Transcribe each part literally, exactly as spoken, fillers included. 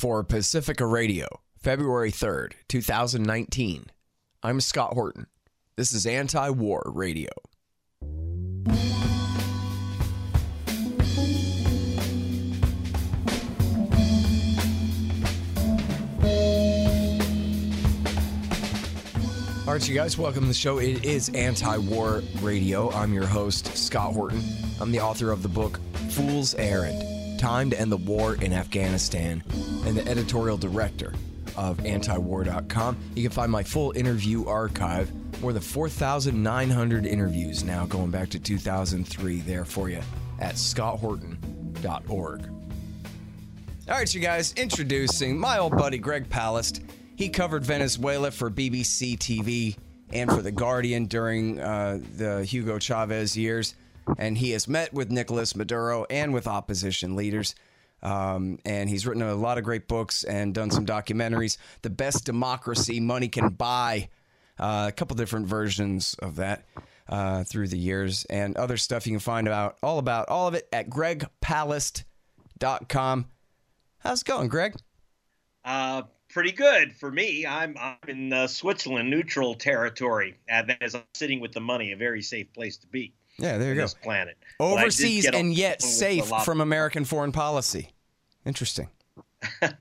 for Pacifica Radio, February third, two thousand nineteen. I'm Scott Horton. This is Anti-War Radio. All right, you guys, welcome to the show. It is Anti-War Radio. I'm your host, Scott Horton. I'm the author of the book, Fool's Errand, Time to End the War in Afghanistan, and the editorial director of Antiwar dot com. You can find my full interview archive, more than four thousand nine hundred interviews now going back to two thousand three there for you at scott horton dot org. All right, you guys, introducing my old buddy, Greg Palast. He covered Venezuela for B B C T V and for The Guardian during uh, the Hugo Chavez years, and he has met with Nicolas Maduro and with opposition leaders, um, and he's written a lot of great books and done some documentaries. The Best Democracy Money Can Buy, uh, a couple different versions of that uh, through the years, and other stuff you can find out all about all of it at greg palast dot com. How's it going, Greg? Uh. Pretty good for me. I'm, I'm in uh, Switzerland, neutral territory, and as I'm sitting with the money, a very safe place to be. Yeah, there you go. This planet. Overseas and yet safe from American foreign policy. Interesting. yeah.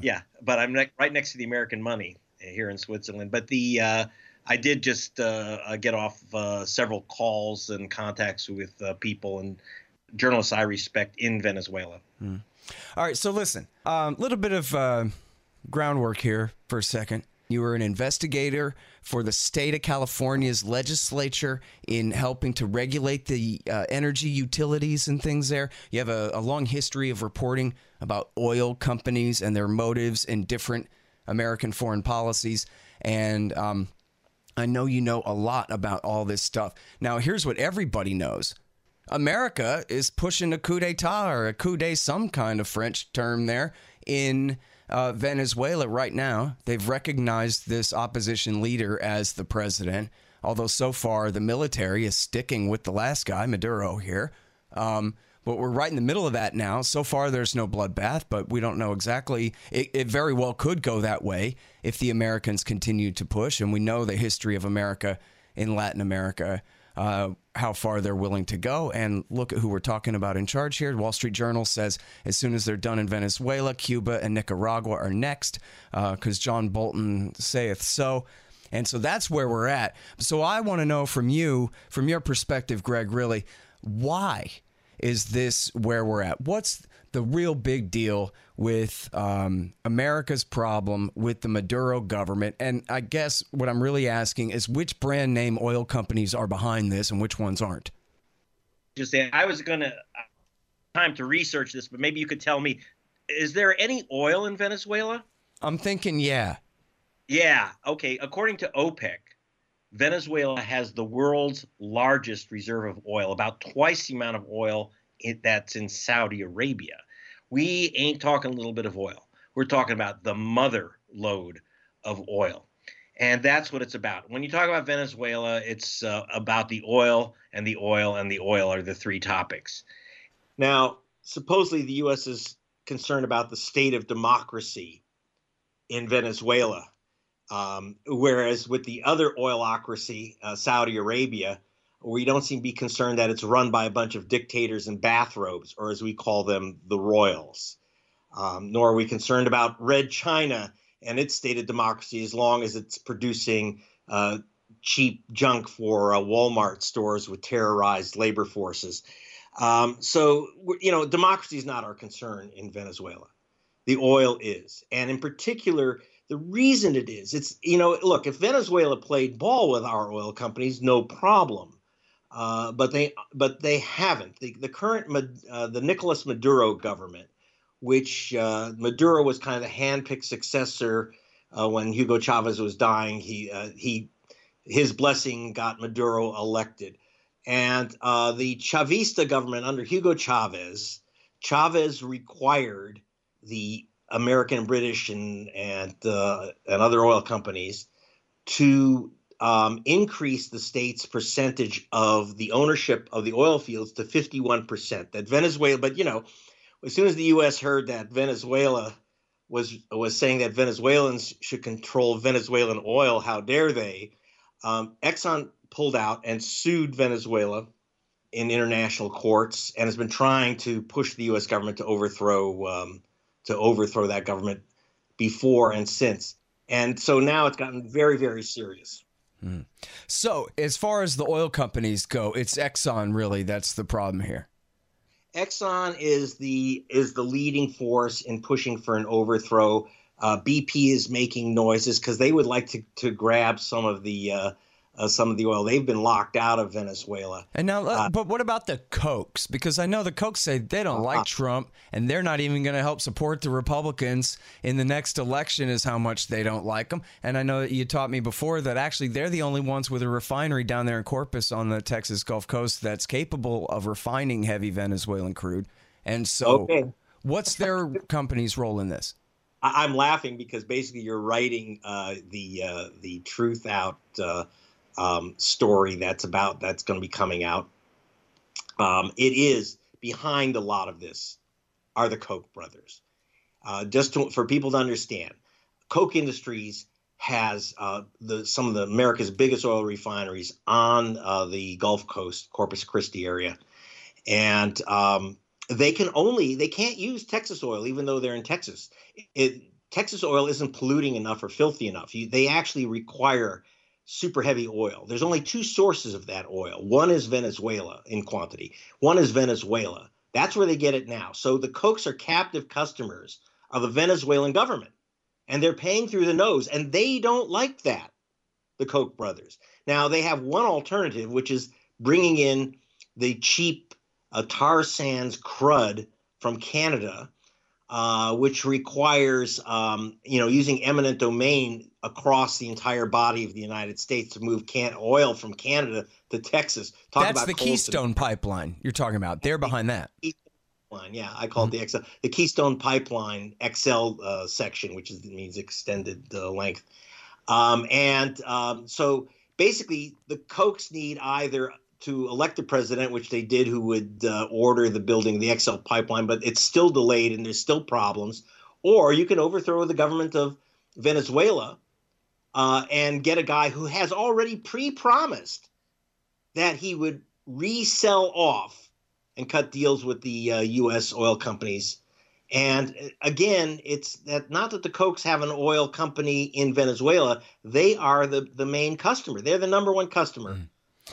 yeah, but I'm ne- right next to the American money here in Switzerland. But the uh, I did just uh, get off uh, several calls and contacts with uh, people and journalists I respect in Venezuela. Mm. All right, so listen, a um, little bit of... Uh, groundwork here for a second. You were an investigator for the state of California's legislature in helping to regulate the uh, energy utilities and things there. You have a, a long history of reporting about oil companies and their motives in different American foreign policies. And um, I know you know a lot about all this stuff. Now, here's what everybody knows. America is pushing a coup d'etat or a coup d'etat, some kind of French term there, in Uh, Venezuela right now. They've recognized this opposition leader as the president, although so far the military is sticking with the last guy, Maduro, here. Um, but we're right in the middle of that now. So far, there's no bloodbath, but we don't know exactly. It, it very well could go that way if the Americans continue to push, and we know the history of America in Latin America, uh, how far they're willing to go. And look at who we're talking about in charge here. Wall Street Journal says as soon as they're done in Venezuela, Cuba and Nicaragua are next, because uh, John Bolton saith so. And so that's where we're at. So I want to know from you, from your perspective, Greg, really, why is this where we're at? What's the real big deal with um, America's problem with the Maduro government? And I guess what I'm really asking is which brand name oil companies are behind this and which ones aren't? Just say, I was going to time to research this, but maybe you could tell me, is there any oil in Venezuela? I'm thinking, yeah. Yeah. Okay. According to OPEC, Venezuela has the world's largest reserve of oil, about twice the amount of oil It, that's in Saudi Arabia. We ain't talking a little bit of oil. We're talking about the mother load of oil. And that's what it's about. When you talk about Venezuela, it's uh, about the oil, and the oil and the oil are the three topics. Now, supposedly the U S is concerned about the state of democracy in Venezuela, um, whereas with the other oilocracy, uh, Saudi Arabia, we don't seem to be concerned that it's run by a bunch of dictators in bathrobes, or as we call them, the royals. Um, nor are we concerned about Red China and its state of democracy as long as it's producing uh, cheap junk for uh, Walmart stores with terrorized labor forces. Um, so, you know, democracy is not our concern in Venezuela. The oil is. And in particular, the reason it is, it's, you know, look, if Venezuela played ball with our oil companies, no problem. Uh, but they, but they haven't. The, the current, uh, the Nicolas Maduro government, which uh, Maduro was kind of the handpicked successor uh, when Hugo Chavez was dying. He, uh, he, his blessing got Maduro elected, and uh, the Chavista government under Hugo Chavez, Chavez required the American, British, and and uh, and other oil companies to Um, increase the state's percentage of the ownership of the oil fields to fifty-one percent. That Venezuela, but you know, as soon as the U S heard that Venezuela was was saying that Venezuelans should control Venezuelan oil. How dare they? Um, Exxon pulled out and sued Venezuela in international courts and has been trying to push the U S government to overthrow um, to overthrow that government before and since. And so now it's gotten very, very serious. Mm. So as far as the oil companies go, it's Exxon really that's the problem here. Exxon is the is the leading force in pushing for an overthrow. Uh, B P is making noises because they would like to, to grab some of the uh, uh, some of the oil. They've been locked out of Venezuela. And now, uh, but what about the Kochs? Because I know the Kochs say they don't like uh, Trump, and they're not even going to help support the Republicans in the next election. Is how much they don't like them. And I know that you taught me before that actually they're the only ones with a refinery down there in Corpus on the Texas Gulf Coast that's capable of refining heavy Venezuelan crude. And so, okay. What's their company's role in this? I'm laughing because basically you're writing uh, the uh, the truth out uh, um, story that's about that's going to be coming out. Um, it is behind a lot of this are the Koch brothers. Uh, just to, for people to understand, Koch Industries has uh, the, some of the America's biggest oil refineries on uh, the Gulf Coast, Corpus Christi area, and. Um, They can only they can't use Texas oil, even though they're in Texas. It, Texas oil isn't polluting enough or filthy enough. You, they actually require super heavy oil. There's only two sources of that oil. One is Venezuela in quantity. One is Venezuela. That's where they get it now. So the Kochs are captive customers of the Venezuelan government, and they're paying through the nose. And they don't like that, the Koch brothers. Now, they have one alternative, which is bringing in the cheap a tar sands crud from Canada, uh, which requires, um, you know, using eminent domain across the entire body of the United States to move can oil from Canada to Texas. Talk That's about the Keystone Pipeline you're talking about. They're behind that. Yeah, I call mm-hmm. it the X L, the Keystone Pipeline X L uh, section, which is, means extended uh, length. Um, and um, so basically the Kochs need either – to elect a president, which they did, who would uh, order the building of the X L pipeline, but it's still delayed and there's still problems. Or you can overthrow the government of Venezuela uh, and get a guy who has already pre-promised that he would resell off and cut deals with the uh, U S oil companies. And again, it's that not that the Kochs have an oil company in Venezuela. They are the, the main customer. They're the number one customer. Mm.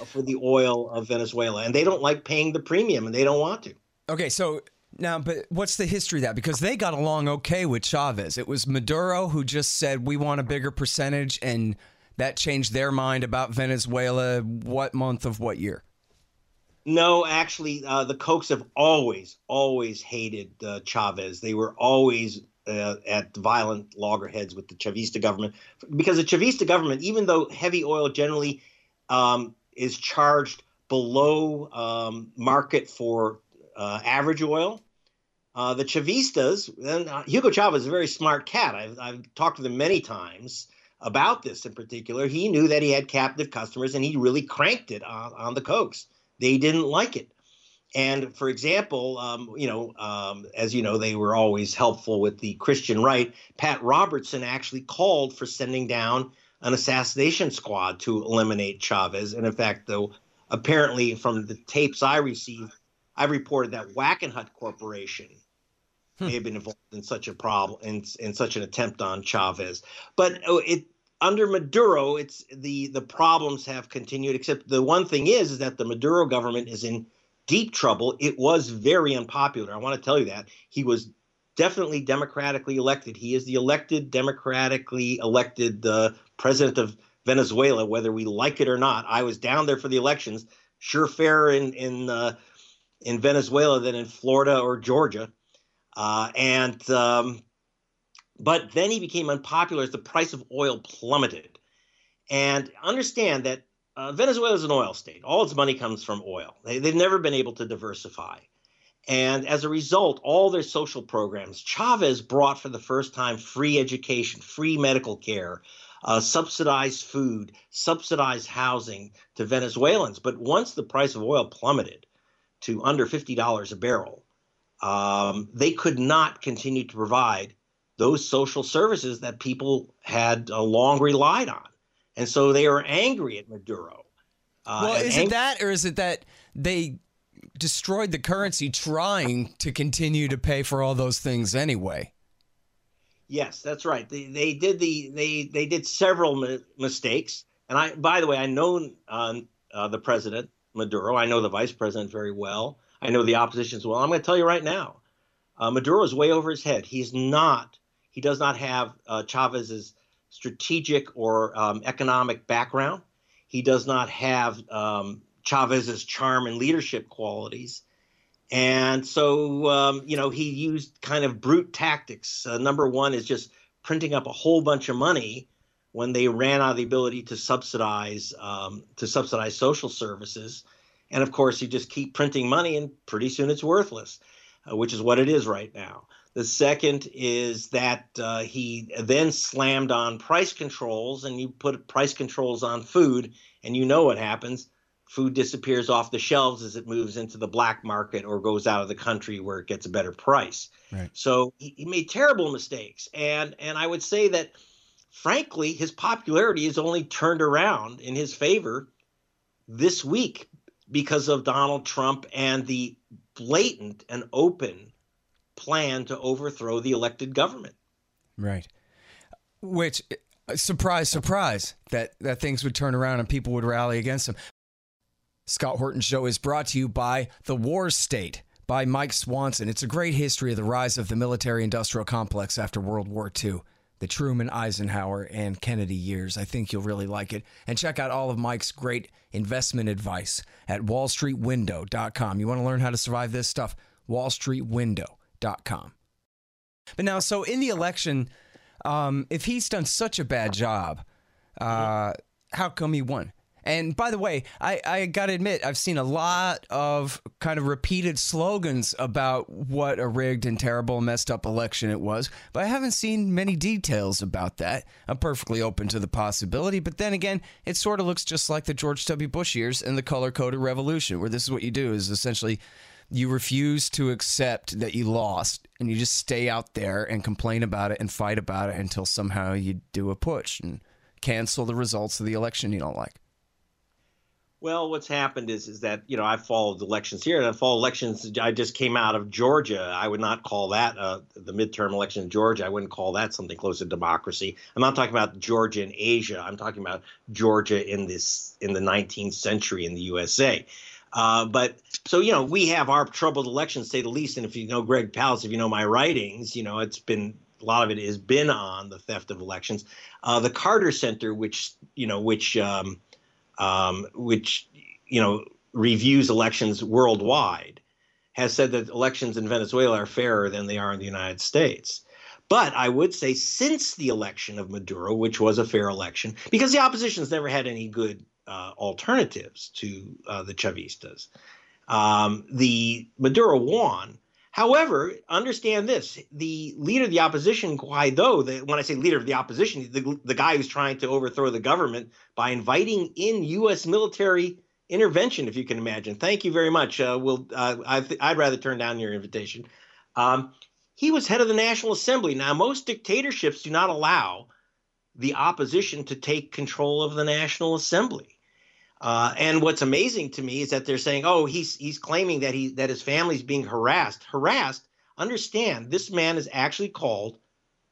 For the oil of Venezuela, and they don't like paying the premium, and they don't want to. Okay, so now, but what's the history of that? Because they got along okay with Chavez. It was Maduro who just said, we want a bigger percentage, and that changed their mind about Venezuela. What month of what year? No, actually, uh, the Kochs have always, always hated uh, Chavez. They were always uh, at violent loggerheads with the Chavista government, because the Chavista government, even though heavy oil generally um, – is charged below um, market for uh, average oil. Uh, the Chavistas, and uh, Hugo Chavez is a very smart cat. I've, I've talked to them many times about this in particular. He knew that he had captive customers, and he really cranked it on, on the Kochs. They didn't like it. And, for example, um, you know, um, as you know, they were always helpful with the Christian right. Pat Robertson actually called for sending down an assassination squad to eliminate Chavez. And in fact, though, apparently from the tapes I received, I reported that Wackenhut Corporation hmm. may have been involved in such a problem, in, in such an attempt on Chavez. But it under Maduro, it's the the problems have continued, except the one thing is, is that the Maduro government is in deep trouble. It was very unpopular. I want to tell you that. He was definitely democratically elected. He is the elected, democratically elected uh, president of Venezuela, whether we like it or not. I was down there for the elections, sure fairer in in, uh, in Venezuela than in Florida or Georgia. Uh, and um, but then he became unpopular as the price of oil plummeted. And understand that uh, Venezuela is an oil state. All its money comes from oil. They, they've never been able to diversify. And as a result, all their social programs, Chavez brought for the first time free education, free medical care, uh, subsidized food, subsidized housing to Venezuelans. But once the price of oil plummeted to under fifty dollars a barrel, um, they could not continue to provide those social services that people had uh, long relied on. And so they are angry at Maduro. Uh, well, is ang- it that, or is it that they destroyed the currency trying to continue to pay for all those things anyway? Yes, that's right. They, they did the they they did several mi- mistakes. And I, by the way, I know uh, uh, the president Maduro. I know the vice president very well. I know the opposition as well. I'm going to tell you right now, uh, Maduro is way over his head. He's not. He does not have uh, Chavez's strategic or um, economic background. He does not have um, Chavez's charm and leadership qualities. And so, um, you know, he used kind of brute tactics. Uh, number one is just printing up a whole bunch of money when they ran out of the ability to subsidize um, to subsidize social services. And, of course, you just keep printing money and pretty soon it's worthless, uh, which is what it is right now. The second is that uh, he then slammed on price controls, and you put price controls on food, and you know what happens. Food disappears off the shelves as it moves into the black market or goes out of the country where it gets a better price. Right. So he, he made terrible mistakes. And and I would say that, frankly, his popularity is only turned around in his favor this week because of Donald Trump and the blatant and open plan to overthrow the elected government. Right. Which, surprise, surprise, that, that things would turn around and people would rally against him. Scott Horton Show is brought to you by The War State by Mike Swanson. It's a great history of the rise of the military-industrial complex after World War Two, the Truman, Eisenhower, and Kennedy years. I think you'll really like it. And check out all of Mike's great investment advice at wall street window dot com. You want to learn how to survive this stuff? wall street window dot com. But now, so in the election, um, if he's done such a bad job, uh, how come he won? And by the way, I, I got to admit, I've seen a lot of kind of repeated slogans about what a rigged and terrible messed up election it was, but I haven't seen many details about that. I'm perfectly open to the possibility. But then again, it sort of looks just like the George W. Bush years and the color-coded revolution, where this is what you do is essentially you refuse to accept that you lost and you just stay out there and complain about it and fight about it until somehow you do a push and cancel the results of the election you don't like. Well, what's happened is is that, you know, I've followed elections here, and I follow elections. I just came out of Georgia. I would not call that uh, the midterm election in Georgia. I wouldn't call that something close to democracy. I'm not talking about Georgia in Asia. I'm talking about Georgia in this in the nineteenth century in the U S A. Uh, but so, you know, we have our troubled elections, to say the least. And if you know Greg Palast, if you know my writings, you know, it's been a lot of it has been on the theft of elections. Uh, the Carter Center, which, you know, which um Um, which, you know, reviews elections worldwide, has said that elections in Venezuela are fairer than they are in the United States. But I would say since the election of Maduro, which was a fair election, because the opposition's never had any good uh, alternatives to uh, the Chavistas, um, the Maduro won. However, understand this, the leader of the opposition, Guaidó, the, when I say leader of the opposition, the, the guy who's trying to overthrow the government by inviting in U S military intervention, if you can imagine. Thank you very much. Uh, we'll, uh, I th- I'd rather turn down your invitation. Um, he was head of the National Assembly. Now, most dictatorships do not allow the opposition to take control of the National Assembly. Uh, and what's amazing to me is that they're saying, oh, he's he's claiming that he that his family's being harassed. Harassed? Understand, this man is actually called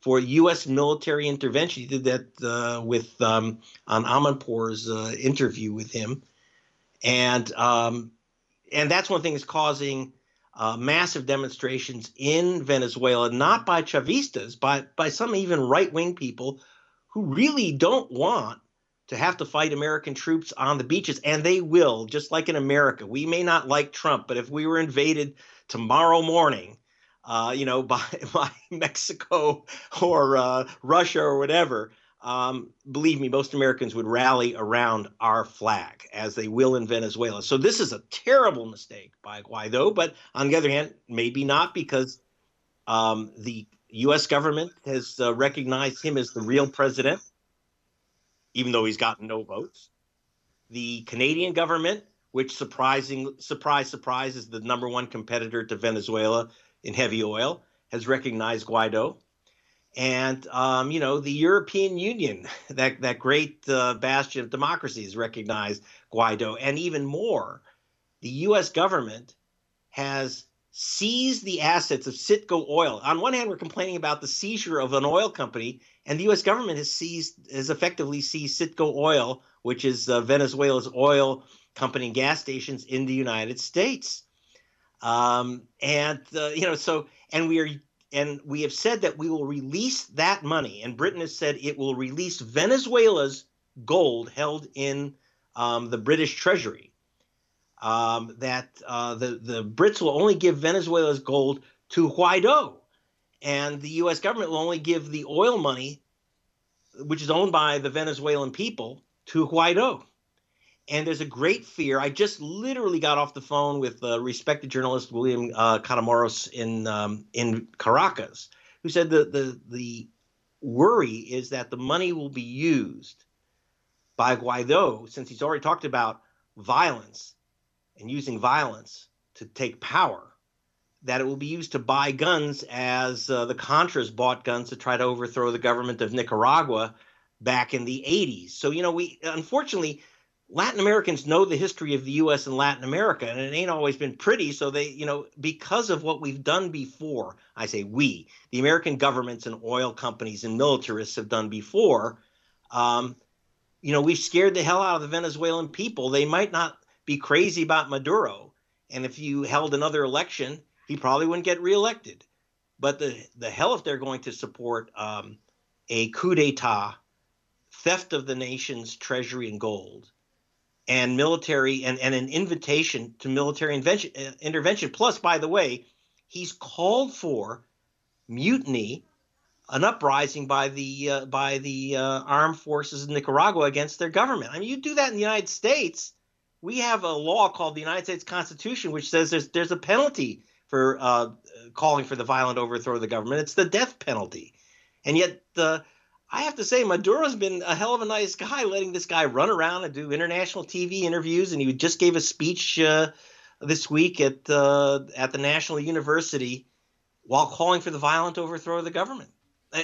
for U S military intervention. He did that uh, with um, on Amanpour's uh, interview with him. And um, and that's one thing that's causing uh, massive demonstrations in Venezuela, not by Chavistas, but by some even right-wing people who really don't want to have to fight American troops on the beaches, and they will, just like in America. We may not like Trump, but if we were invaded tomorrow morning, uh, you know, by, by Mexico or uh, Russia or whatever, um, believe me, most Americans would rally around our flag, as they will in Venezuela. So this is a terrible mistake by Guaido, but on the other hand, maybe not, because um, the U S government has uh, recognized him as the real president, even though he's gotten no votes. The Canadian government, which surprising, surprise, surprise, is the number one competitor to Venezuela in heavy oil, has recognized Guaido. And, um, you know, the European Union, that, that great uh, bastion of democracies, recognized Guaido. And even more, the U S government has seized the assets of Citgo Oil. On one hand, we're complaining about the seizure of an oil company, and the U S government has seized, has effectively seized Citgo Oil, which is uh, Venezuela's oil company and gas stations in the United States. Um, and, uh, you know, so, and we are... And we have said that we will release that money, and Britain has said it will release Venezuela's gold held in um, the British Treasury, um, that uh, the, the Brits will only give Venezuela's gold to Guaido, and the U S government will only give the oil money, which is owned by the Venezuelan people, to Guaido. And there's a great fear. I just literally got off the phone with uh, respected journalist William uh, Catamoros in um, in Caracas, who said the, the the worry is that the money will be used by Guaido, since he's already talked about violence and using violence to take power, that it will be used to buy guns as uh, the Contras bought guns to try to overthrow the government of Nicaragua back in the eighties. So, you know, we unfortunately – Latin Americans know the history of the U S and Latin America, and it ain't always been pretty. So they, you know, because of what we've done before, I say we, the American governments and oil companies and militarists have done before, um, you know, we've scared the hell out of the Venezuelan people. They might not be crazy about Maduro. And if you held another election, he probably wouldn't get reelected. But the, the hell if they're going to support um, a coup d'etat, theft of the nation's treasury and gold, and military and, and an invitation to military uh, intervention. Plus, by the way, he's called for mutiny, an uprising by the uh, by the uh, armed forces of Nicaragua against their government. I mean, you do that in the United States, we have a law called the United States Constitution, which says there's there's a penalty for uh, calling for the violent overthrow of the government. It's the death penalty. And yet the I have to say, Maduro's been a hell of a nice guy, letting this guy run around and do international T V interviews. And he just gave a speech uh, this week at uh, at the National University while calling for the violent overthrow of the government.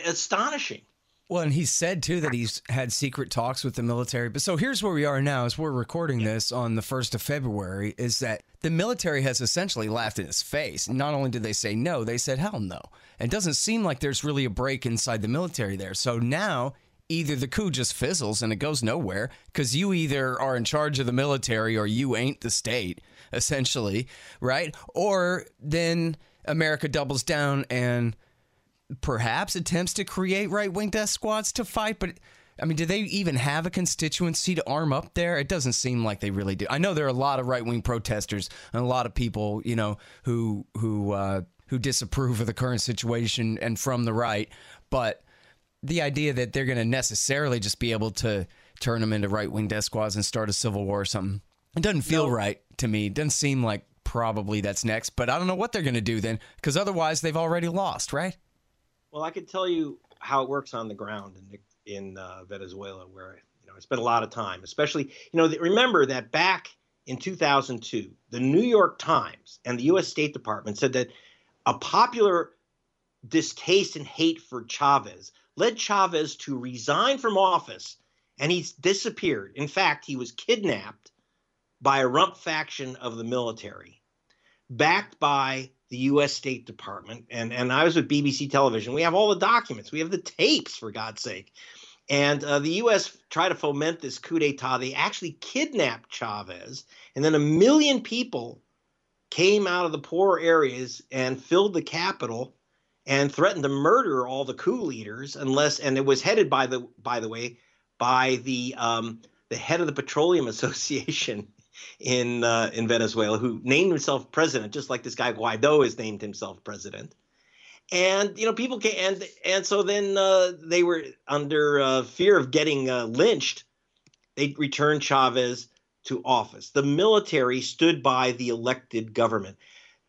Astonishing. Well, and he said, too, that he's had secret talks with the military. But so here's where we are now as we're recording yeah. this on the first of February, is that the military has essentially laughed in his face. Not only did they say no, they said, hell no. And it doesn't seem like there's really a break inside the military there. So now either the coup just fizzles and it goes nowhere because you either are in charge of the military or you ain't the state, essentially, right? Or then America doubles down and perhaps attempts to create right-wing death squads to fight, but, I mean, do they even have a constituency to arm up there? It doesn't seem like they really do. I know there are a lot of right-wing protesters and a lot of people, you know, who who uh, who disapprove of the current situation and from the right, but the idea that they're going to necessarily just be able to turn them into right-wing death squads and start a civil war or something, it doesn't feel no. right to me. It doesn't seem like probably that's next, but I don't know what they're going to do then, because otherwise they've already lost, right? Well, I can tell you how it works on the ground in, in uh, Venezuela, where you know I spent a lot of time, especially, you know, remember that back in two thousand two, the New York Times and the U S State Department said that a popular distaste and hate for Chavez led Chavez to resign from office, and he's disappeared. In fact, he was kidnapped by a rump faction of the military, backed by the U S State Department, and, and I was with B B C television. We have all the documents. We have the tapes, for God's sake. And uh, the U S tried to foment this coup d'etat. They actually kidnapped Chavez, and then a million people came out of the poor areas and filled the capital and threatened to murder all the coup leaders unless – and it was headed, by the by the way, by the um, the head of the Petroleum Association in uh, in Venezuela, who named himself president, just like this guy Guaido has named himself president. And you know, people can and and so then uh, they were under uh, fear of getting uh, lynched. They returned Chavez to office. The military stood by the elected government.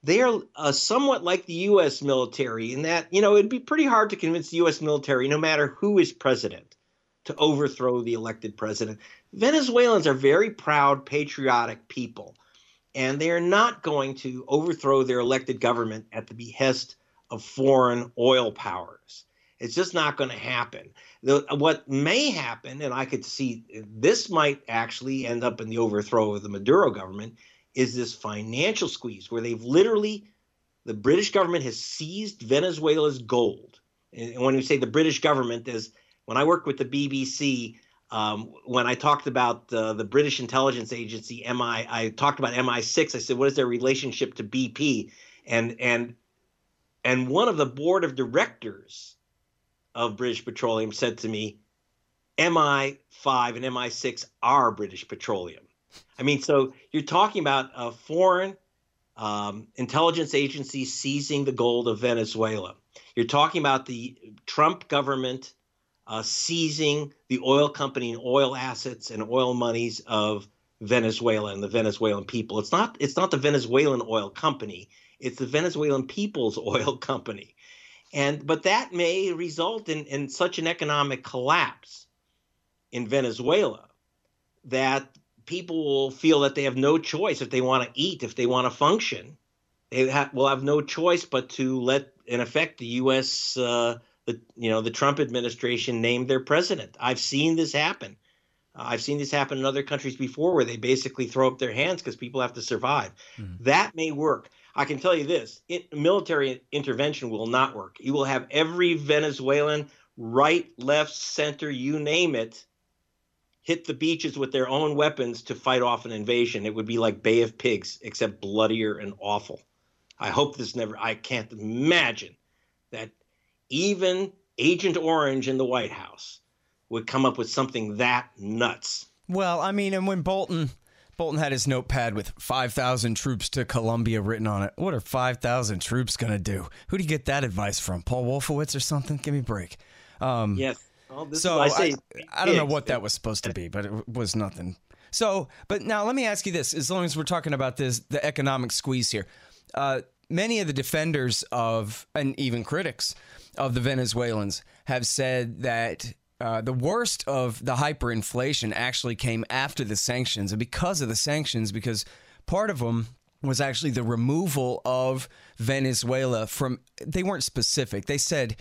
They are uh, somewhat like the U S military in that, you know, it'd be pretty hard to convince the U S military, no matter who is president, to overthrow the elected president. Venezuelans are very proud, patriotic people, and they are not going to overthrow their elected government at the behest of foreign oil powers. It's just not going to happen. The, what may happen, and I could see this might actually end up in the overthrow of the Maduro government, is this financial squeeze where they've literally, the British government has seized Venezuela's gold. And when we say the British government, is when I worked with the B B C, um, when I talked about uh, the British intelligence agency, M I, I talked about M I six. I said, what is their relationship to B P? And, and, and one of the board of directors of British Petroleum said to me, M I five and M I six are British Petroleum. I mean, so you're talking about a foreign um, intelligence agency seizing the gold of Venezuela. You're talking about the Trump government uh, seizing the oil company and oil assets and oil monies of Venezuela and the Venezuelan people. It's not, it's not the Venezuelan oil company. It's the Venezuelan people's oil company. And but that may result in, in such an economic collapse in Venezuela that people will feel that they have no choice if they want to eat, if they want to function. They ha- will have no choice but to let, in effect, the U S, uh, the, you know, the Trump administration name their president. I've seen this happen. Uh, I've seen this happen in other countries before where they basically throw up their hands because people have to survive. Mm. That may work. I can tell you this, it, military intervention will not work. You will have every Venezuelan, right, left, center, you name it, hit the beaches with their own weapons to fight off an invasion. It would be like Bay of Pigs, except bloodier and awful. I hope this never, I can't imagine that even Agent Orange in the White House would come up with something that nuts. Well, I mean, and when Bolton... Bolton had his notepad with five thousand troops to Colombia written on it. What are five thousand troops going to do? Who do you get that advice from? Paul Wolfowitz or something? Give me a break. Um, yes. Well, this so is, I, say, I, I don't know what that was supposed to be, but it was nothing. So, but now let me ask you this. As long as we're talking about this, the economic squeeze here, uh, many of the defenders of, and even critics of the Venezuelans have said that Uh, the worst of the hyperinflation actually came after the sanctions, and because of the sanctions, because part of them was actually the removal of Venezuela from, they weren't specific. They said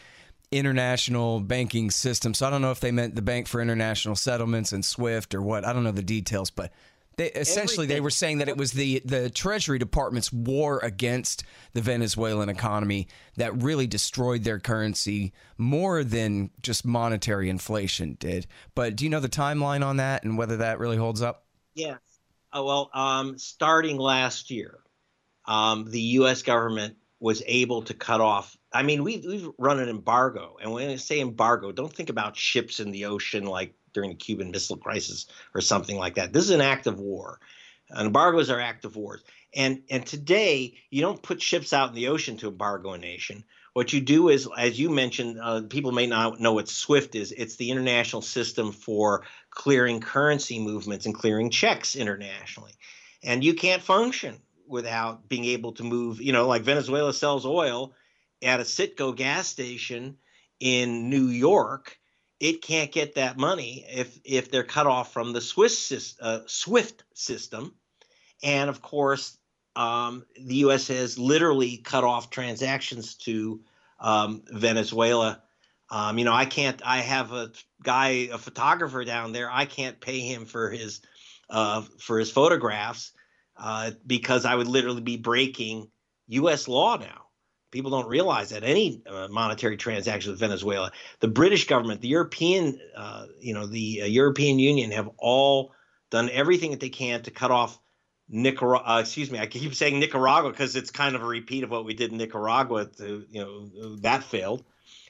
international banking system. So I don't know if they meant the Bank for International Settlements and SWIFT or what. I don't know the details, but they essentially Everything. they were saying that it was the, the Treasury Department's war against the Venezuelan economy that really destroyed their currency more than just monetary inflation did. But do you know the timeline on that and whether that really holds up? Yes. Oh, well, um, starting last year, um, the U S government was able to cut off. I mean, we've, we've run an embargo. And when I say embargo, don't think about ships in the ocean like during the Cuban Missile Crisis or something like that. This is an act of war. Embargoes are act of wars. And and today, you don't put ships out in the ocean to embargo a nation. What you do is, as you mentioned, uh, people may not know what SWIFT is. It's the international system for clearing currency movements and clearing checks internationally. And you can't function without being able to move, you know, like Venezuela sells oil at a Citgo gas station in New York. It can't get that money if if they're cut off from the Swiss, uh, SWIFT system. And, of course, um, the U S has literally cut off transactions to um, Venezuela. Um, you know, I can't – I have a guy, a photographer down there. I can't pay him for his uh, for his photographs uh, because I would literally be breaking U S law now. People don't realize that any uh, monetary transaction with Venezuela, the British government, the European, uh, you know, the uh, European Union have all done everything that they can to cut off Nicaragua. Uh, excuse me, I keep saying Nicaragua because it's kind of a repeat of what we did in Nicaragua. To, you know, that failed.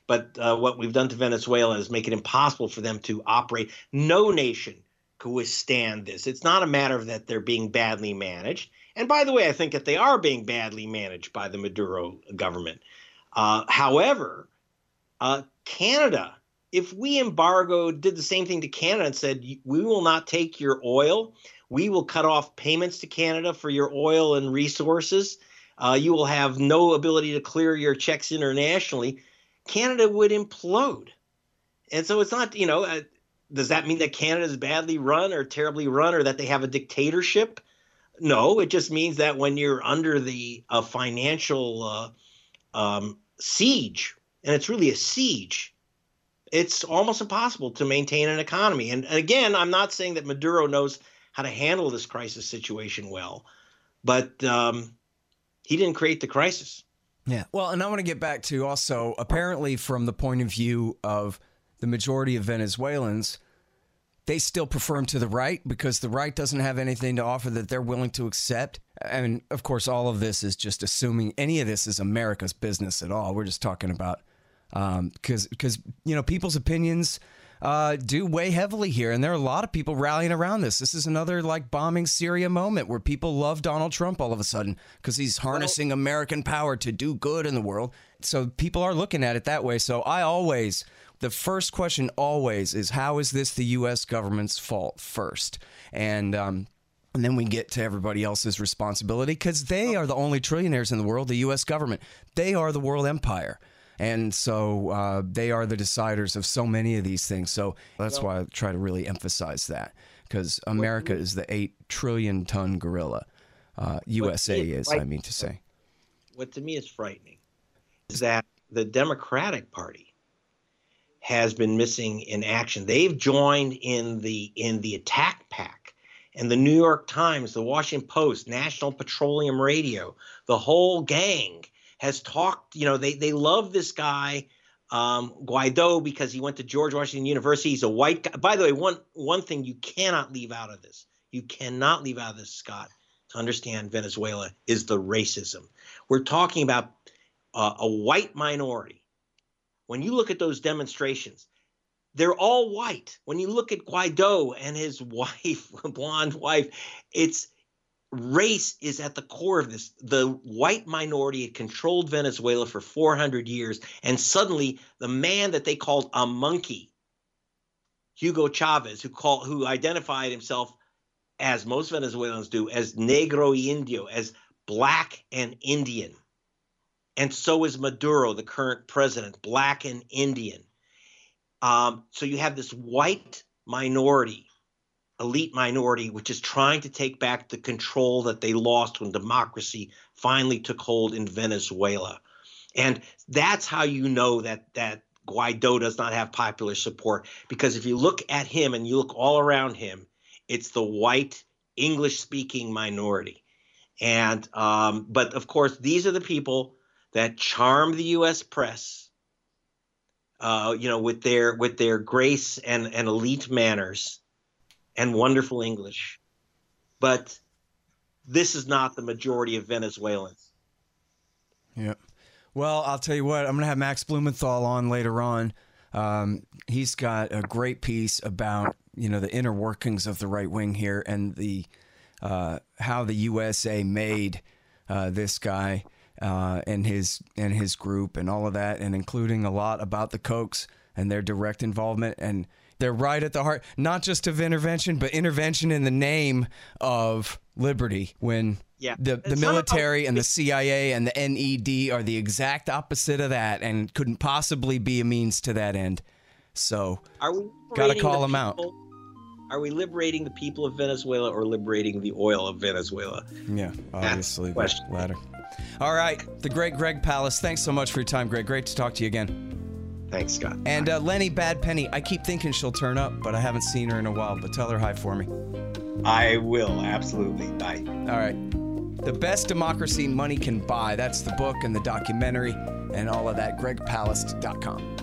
But uh, what we've done to Venezuela is make it impossible for them to operate. No nation could withstand this. It's not a matter of that they're being badly managed. And by the way, I think that they are being badly managed by the Maduro government. Uh, however, uh, Canada, if we embargoed, did the same thing to Canada and said, we will not take your oil, we will cut off payments to Canada for your oil and resources, uh, you will have no ability to clear your checks internationally, Canada would implode. And so it's not, you know, uh, does that mean that Canada is badly run or terribly run or that they have a dictatorship? No, it just means that when you're under the uh, financial uh, um, siege, and it's really a siege it's almost impossible to maintain an economy. And, and again, I'm not saying that Maduro knows how to handle this crisis situation well, but um, he didn't create the crisis. Yeah. Well, and I want to get back to also, apparently from the point of view of the majority of Venezuelans, they still prefer him to the right because the right doesn't have anything to offer that they're willing to accept. And of course, all of this is just assuming any of this is America's business at all. We're just talking about um, because because, you know, people's opinions uh, do weigh heavily here. And there are a lot of people rallying around this. This is another like bombing Syria moment where people love Donald Trump all of a sudden because he's harnessing well, American power to do good in the world. So people are looking at it that way. So I always The first question always is, how is this the U S government's fault first? And um, and then we get to everybody else's responsibility because they are the only trillionaires in the world, the U S government. They are the world empire. And so uh, they are the deciders of so many of these things. So that's why I try to really emphasize that, because America is the eight trillion ton gorilla. Uh, U S A is, I mean to say. What to me is frightening is that the Democratic Party has been missing in action. They've joined in the in the attack pack, and the New York Times, the Washington Post, National Petroleum Radio, the whole gang has talked. You know, they they love this guy um, Guaido because he went to George Washington University. He's a white guy. By the way, one one thing you cannot leave out of this, you cannot leave out of this, Scott, to understand Venezuela is the racism. We're talking about uh, a white minority. When you look at those demonstrations, they're all white. When you look at Guaido and his wife, blonde wife, it's race is at the core of this. The white minority had controlled Venezuela for four hundred years, and suddenly the man that they called a monkey, Hugo Chavez, who called, who identified himself, as most Venezuelans do, as negro y indio, as black and Indian. And so is Maduro, the current president, black and Indian. Um, so you have this white minority, elite minority, which is trying to take back the control that they lost when democracy finally took hold in Venezuela. And that's how you know that that Guaido does not have popular support, because if you look at him and you look all around him, it's the white English-speaking minority. And um, but, of course, these are the people that charm the U S press, uh, you know, with their with their grace and, and elite manners and wonderful English. But this is not the majority of Venezuelans. Yeah. Well, I'll tell you what, I'm going to have Max Blumenthal on later on. Um, he's got a great piece about, you know, the inner workings of the right wing here and the uh, how the U S A made uh, this guy. Uh, and his and his group and all of that, and including a lot about the Kochs and their direct involvement, and they're right at the heart, not just of intervention, but intervention in the name of liberty, when yeah. the, the military about- and the C I A and the N E D are the exact opposite of that and couldn't possibly be a means to that end. So, got to call the them out. Are we liberating the people of Venezuela or liberating the oil of Venezuela? Yeah, obviously the latter. All right, the great Greg Palast. Thanks so much for your time, Greg. Great to talk to you again. Thanks, Scott. And uh, Lenny Badpenny, I keep thinking she'll turn up, but I haven't seen her in a while. But tell her hi for me. I will, absolutely. Bye. All right. The Best Democracy Money Can Buy. That's the book and the documentary and all of that. greg palast dot com.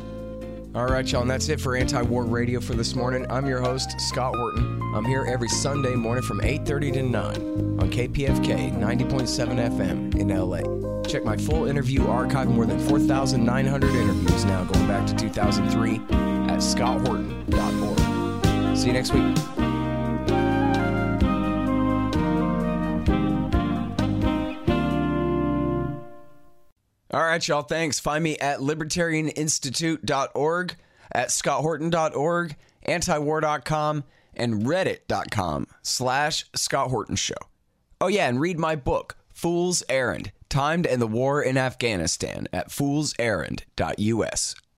All right, y'all, and that's it for Anti-War Radio for this morning. I'm your host, Scott Horton. I'm here every Sunday morning from eight thirty to nine on K P F K ninety point seven F M in L A. Check my full interview archive, more than four thousand nine hundred interviews now going back to two thousand three at scott horton dot org. See you next week. All right, y'all. Thanks. Find me at libertarian institute dot org, at scott horton dot org, antiwar dot com, and reddit dot com slash Scott Horton Show. Oh, yeah, and read my book, Fool's Errand, Time to End the War in Afghanistan, at fools errand dot U S.